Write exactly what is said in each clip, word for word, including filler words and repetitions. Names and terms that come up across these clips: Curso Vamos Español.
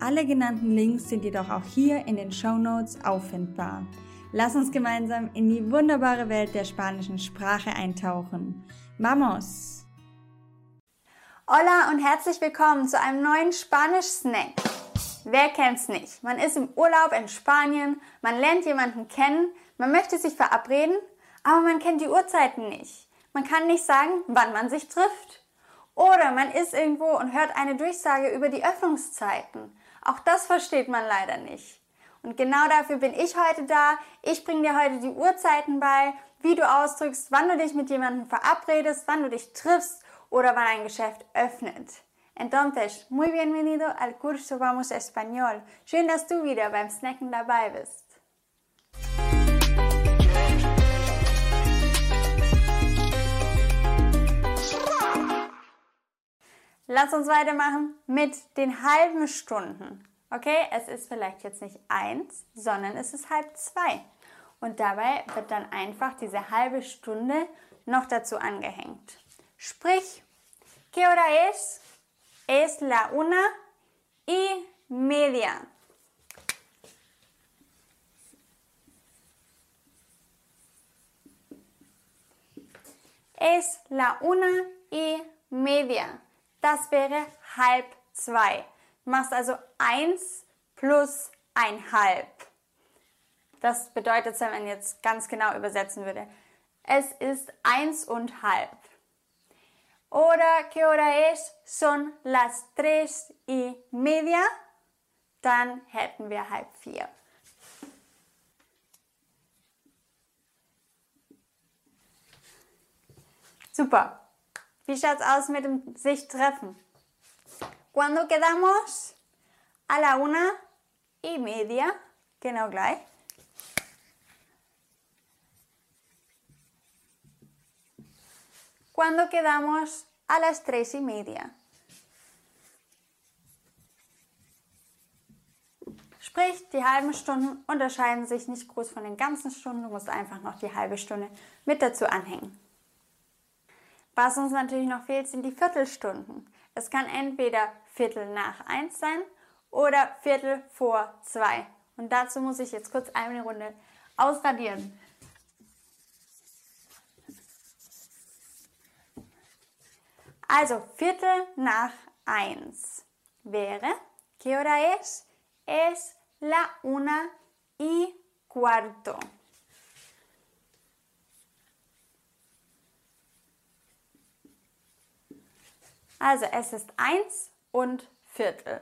Alle genannten Links sind jedoch auch hier in den Shownotes auffindbar. Lass uns gemeinsam in die wunderbare Welt der spanischen Sprache eintauchen. Vamos! Hola und herzlich willkommen zu einem neuen Spanisch-Snack. Wer kennt's nicht? Man ist im Urlaub in Spanien, man lernt jemanden kennen, man möchte sich verabreden, aber man kennt die Uhrzeiten nicht. Man kann nicht sagen, wann man sich trifft. Oder man ist irgendwo und hört eine Durchsage über die Öffnungszeiten. Auch das versteht man leider nicht. Und genau dafür bin ich heute da. Ich bringe dir heute die Uhrzeiten bei, wie du ausdrückst, wann du dich mit jemandem verabredest, wann du dich triffst oder wann ein Geschäft öffnet. Entonces, muy bienvenido al Curso Vamos Español. Schön, dass du wieder beim Snacken dabei bist. Lass uns weitermachen mit den halben Stunden. Okay, es ist vielleicht jetzt nicht eins, sondern es ist halb zwei. Und dabei wird dann einfach diese halbe Stunde noch dazu angehängt. Sprich, ¿qué hora es? Es la una y media. Es la una y media. Das wäre halb zwei. Du machst also eins plus einhalb. Das bedeutet, wenn man jetzt ganz genau übersetzen würde, es ist eins und halb. Oder, ¿qué hora es? Son las tres y media. Dann hätten wir halb vier. Super. Wie schaut's aus mit dem sich treffen? Cuando quedamos? A la una y media. Genau gleich. Cuando quedamos? A las tres y media. Sprich, die halben Stunden unterscheiden sich nicht groß von den ganzen Stunden. Du musst einfach noch die halbe Stunde mit dazu anhängen. Was uns natürlich noch fehlt, sind die Viertelstunden. Es kann entweder Viertel nach eins sein oder Viertel vor zwei. Und dazu muss ich jetzt kurz eine Runde ausradieren. Also, Viertel nach eins wäre, ¿qué hora es? Es la una y cuarto. Also, es ist eins und Viertel.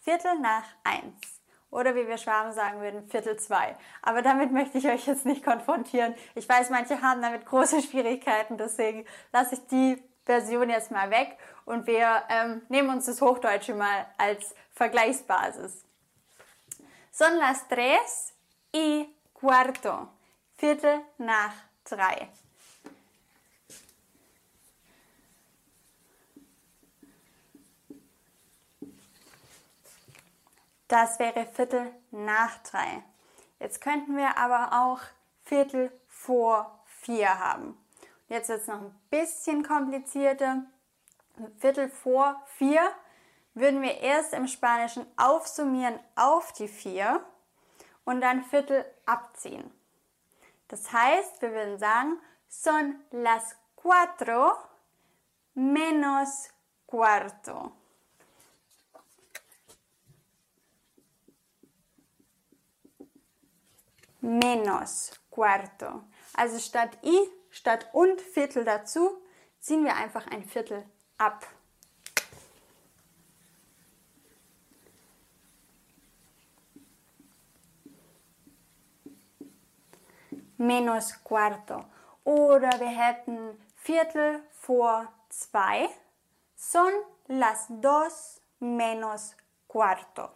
Viertel nach eins. Oder wie wir Schwaben sagen würden, Viertel zwei. Aber damit möchte ich euch jetzt nicht konfrontieren. Ich weiß, manche haben damit große Schwierigkeiten, deswegen lasse ich die Version jetzt mal weg und wir ähm, nehmen uns das Hochdeutsche mal als Vergleichsbasis. Son las tres y cuarto. Viertel nach drei. Das wäre Viertel nach drei. Jetzt könnten wir aber auch Viertel vor vier haben. Jetzt wird es noch ein bisschen komplizierter. Viertel vor vier würden wir erst im Spanischen aufsummieren auf die vier und dann Viertel abziehen. Das heißt, wir würden sagen, son las cuatro menos cuarto. Menos cuarto. Also statt i, statt und Viertel dazu, ziehen wir einfach ein Viertel ab. Menos cuarto. Oder wir hätten Viertel vor zwei. Son las dos menos cuarto.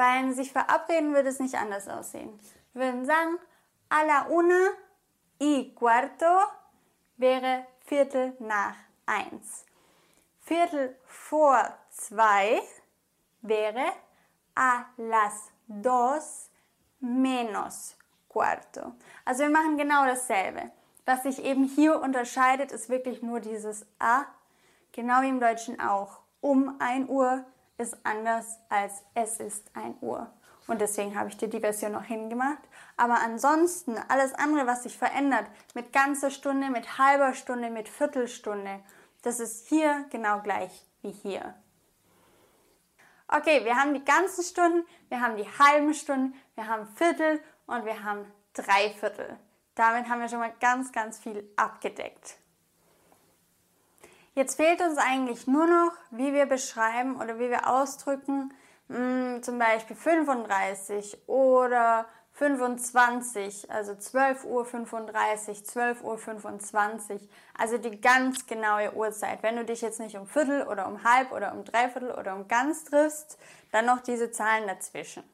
Beim sich verabreden würde es nicht anders aussehen. Wir würden sagen, a la una y cuarto wäre Viertel nach eins. Viertel vor zwei wäre a las dos menos cuarto. Also wir machen genau dasselbe. Was sich eben hier unterscheidet, ist wirklich nur dieses a, genau wie im Deutschen auch. Um ein Uhr ist anders als es ist ein Uhr. Und deswegen habe ich dir die Version noch hingemacht. Aber ansonsten, alles andere, was sich verändert, mit ganzer Stunde, mit halber Stunde, mit Viertelstunde, das ist hier genau gleich wie hier. Okay, wir haben die ganzen Stunden, wir haben die halben Stunden, wir haben Viertel und wir haben Dreiviertel. Damit haben wir schon mal ganz, ganz viel abgedeckt. Jetzt fehlt uns eigentlich nur noch, wie wir beschreiben oder wie wir ausdrücken, mh, zum Beispiel fünfunddreißig oder fünfundzwanzig, also zwölf Uhr fünfunddreißig, zwölf Uhr fünfundzwanzig, also die ganz genaue Uhrzeit. Wenn du dich jetzt nicht um Viertel oder um Halb oder um Dreiviertel oder um Ganz triffst, dann noch diese Zahlen dazwischen.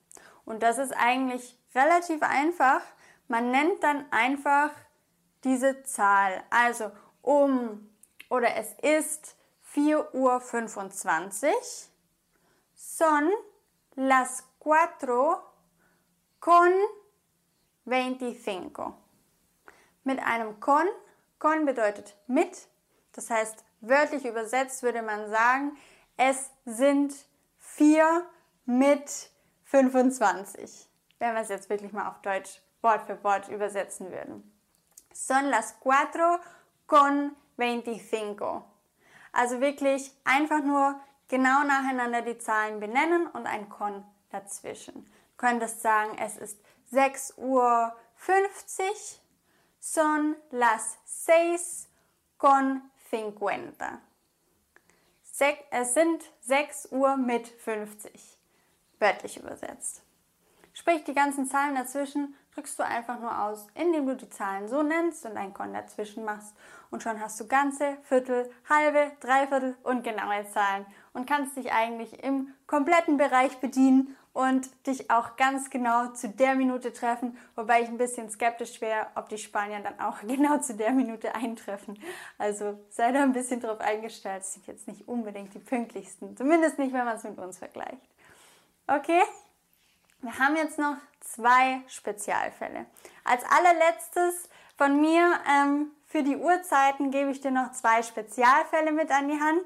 Und das ist eigentlich relativ einfach. Man nennt dann einfach diese Zahl, also um oder es ist vier Uhr fünfundzwanzig, son las cuatro con veinticinco. Mit einem con, con bedeutet mit, das heißt wörtlich übersetzt würde man sagen, es sind vier mit fünfundzwanzig, wenn wir es jetzt wirklich mal auf Deutsch Wort für Wort übersetzen würden. Son las cuatro con veinticinco. Also wirklich einfach nur genau nacheinander die Zahlen benennen und ein con dazwischen. Du könntest sagen, es ist sechs Uhr fünfzig, son las seis con cincuenta. Es sind sechs Uhr mit fünfzig, wörtlich übersetzt. Sprich, die ganzen Zahlen dazwischen drückst du einfach nur aus, indem du die Zahlen so nennst und ein Con dazwischen machst. Und schon hast du ganze, Viertel, halbe, Dreiviertel und genaue Zahlen. Und kannst dich eigentlich im kompletten Bereich bedienen und dich auch ganz genau zu der Minute treffen. Wobei ich ein bisschen skeptisch wäre, ob die Spanier dann auch genau zu der Minute eintreffen. Also sei da ein bisschen drauf eingestellt. Das sind jetzt nicht unbedingt die pünktlichsten. Zumindest nicht, wenn man es mit uns vergleicht. Okay? Wir haben jetzt noch zwei Spezialfälle. Als allerletztes von mir ähm, für die Uhrzeiten gebe ich dir noch zwei Spezialfälle mit an die Hand.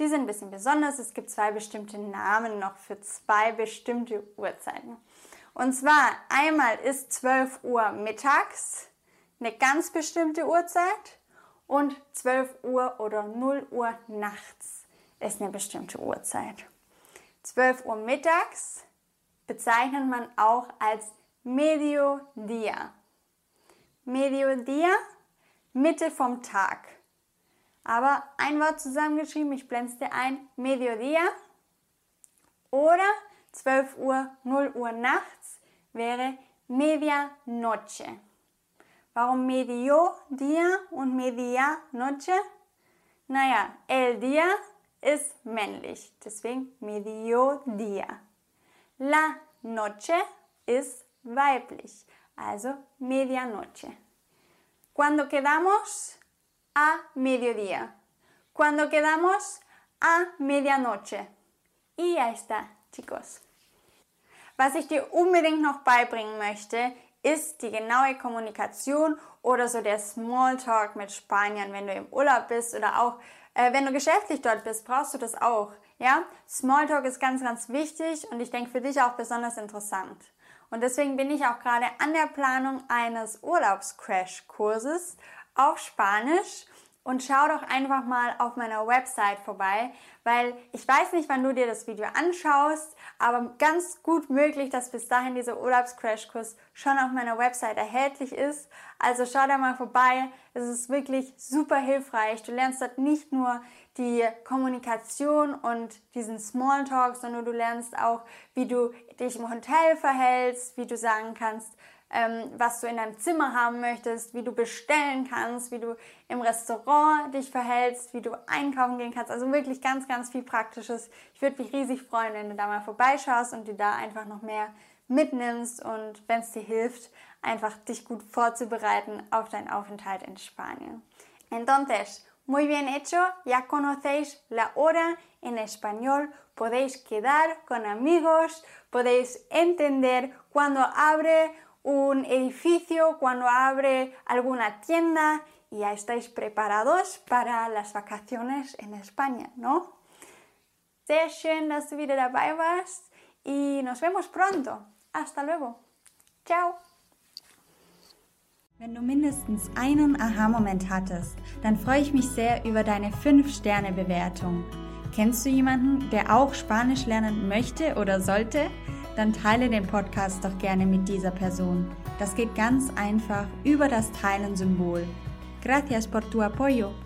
Die sind ein bisschen besonders. Es gibt zwei bestimmte Namen noch für zwei bestimmte Uhrzeiten. Und zwar einmal ist zwölf Uhr mittags eine ganz bestimmte Uhrzeit und zwölf Uhr oder null Uhr nachts ist eine bestimmte Uhrzeit. zwölf Uhr mittags bezeichnet man auch als Mediodía. Mediodía, Mitte vom Tag. Aber ein Wort zusammengeschrieben, ich blende es dir ein, Mediodía oder zwölf Uhr, null Uhr nachts wäre Medianoche. Warum Mediodía und Medianoche? Naja, el día ist männlich, deswegen Mediodía. La noche ist weiblich, also medianoche. Cuando quedamos a mediodía. Cuando quedamos a medianoche. Y ya está, chicos. Was ich dir unbedingt noch beibringen möchte, ist die genaue Kommunikation oder so der Smalltalk mit Spaniern, wenn du im Urlaub bist oder auch, äh, wenn du geschäftlich dort bist, brauchst du das auch. Ja, Smalltalk ist ganz, ganz wichtig und ich denke für dich auch besonders interessant. Und deswegen bin ich auch gerade an der Planung eines Urlaubs-Crash-Kurses auf Spanisch und schau doch einfach mal auf meiner Website vorbei, weil ich weiß nicht, wann du dir das Video anschaust, aber ganz gut möglich, dass bis dahin dieser Urlaubs-Crash-Kurs schon auf meiner Website erhältlich ist. Also schau da mal vorbei, es ist wirklich super hilfreich. Du lernst dort nicht nur die Kommunikation und diesen Smalltalk, sondern du lernst auch, wie du dich im Hotel verhältst, wie du sagen kannst, ähm, was du in deinem Zimmer haben möchtest, wie du bestellen kannst, wie du im Restaurant dich verhältst, wie du einkaufen gehen kannst. Also wirklich ganz, ganz viel Praktisches. Ich würde mich riesig freuen, wenn du da mal vorbeischaust und dir da einfach noch mehr mitnimmst und wenn es dir hilft, einfach dich gut vorzubereiten auf deinen Aufenthalt in Spanien. Entonces, muy bien hecho, ya conocéis la hora en español, podéis quedar con amigos, podéis entender cuando abre un edificio, cuando abre alguna tienda y ya estáis preparados para las vacaciones en España, ¿no? Sehr schön, dass du wieder dabei warst y nos vemos pronto. Hasta luego. Ciao. Wenn du mindestens einen Aha-Moment hattest, dann freue ich mich sehr über deine fünf Sterne Bewertung. Kennst du jemanden, der auch Spanisch lernen möchte oder sollte? Dann teile den Podcast doch gerne mit dieser Person. Das geht ganz einfach über das Teilen-Symbol. Gracias por tu apoyo.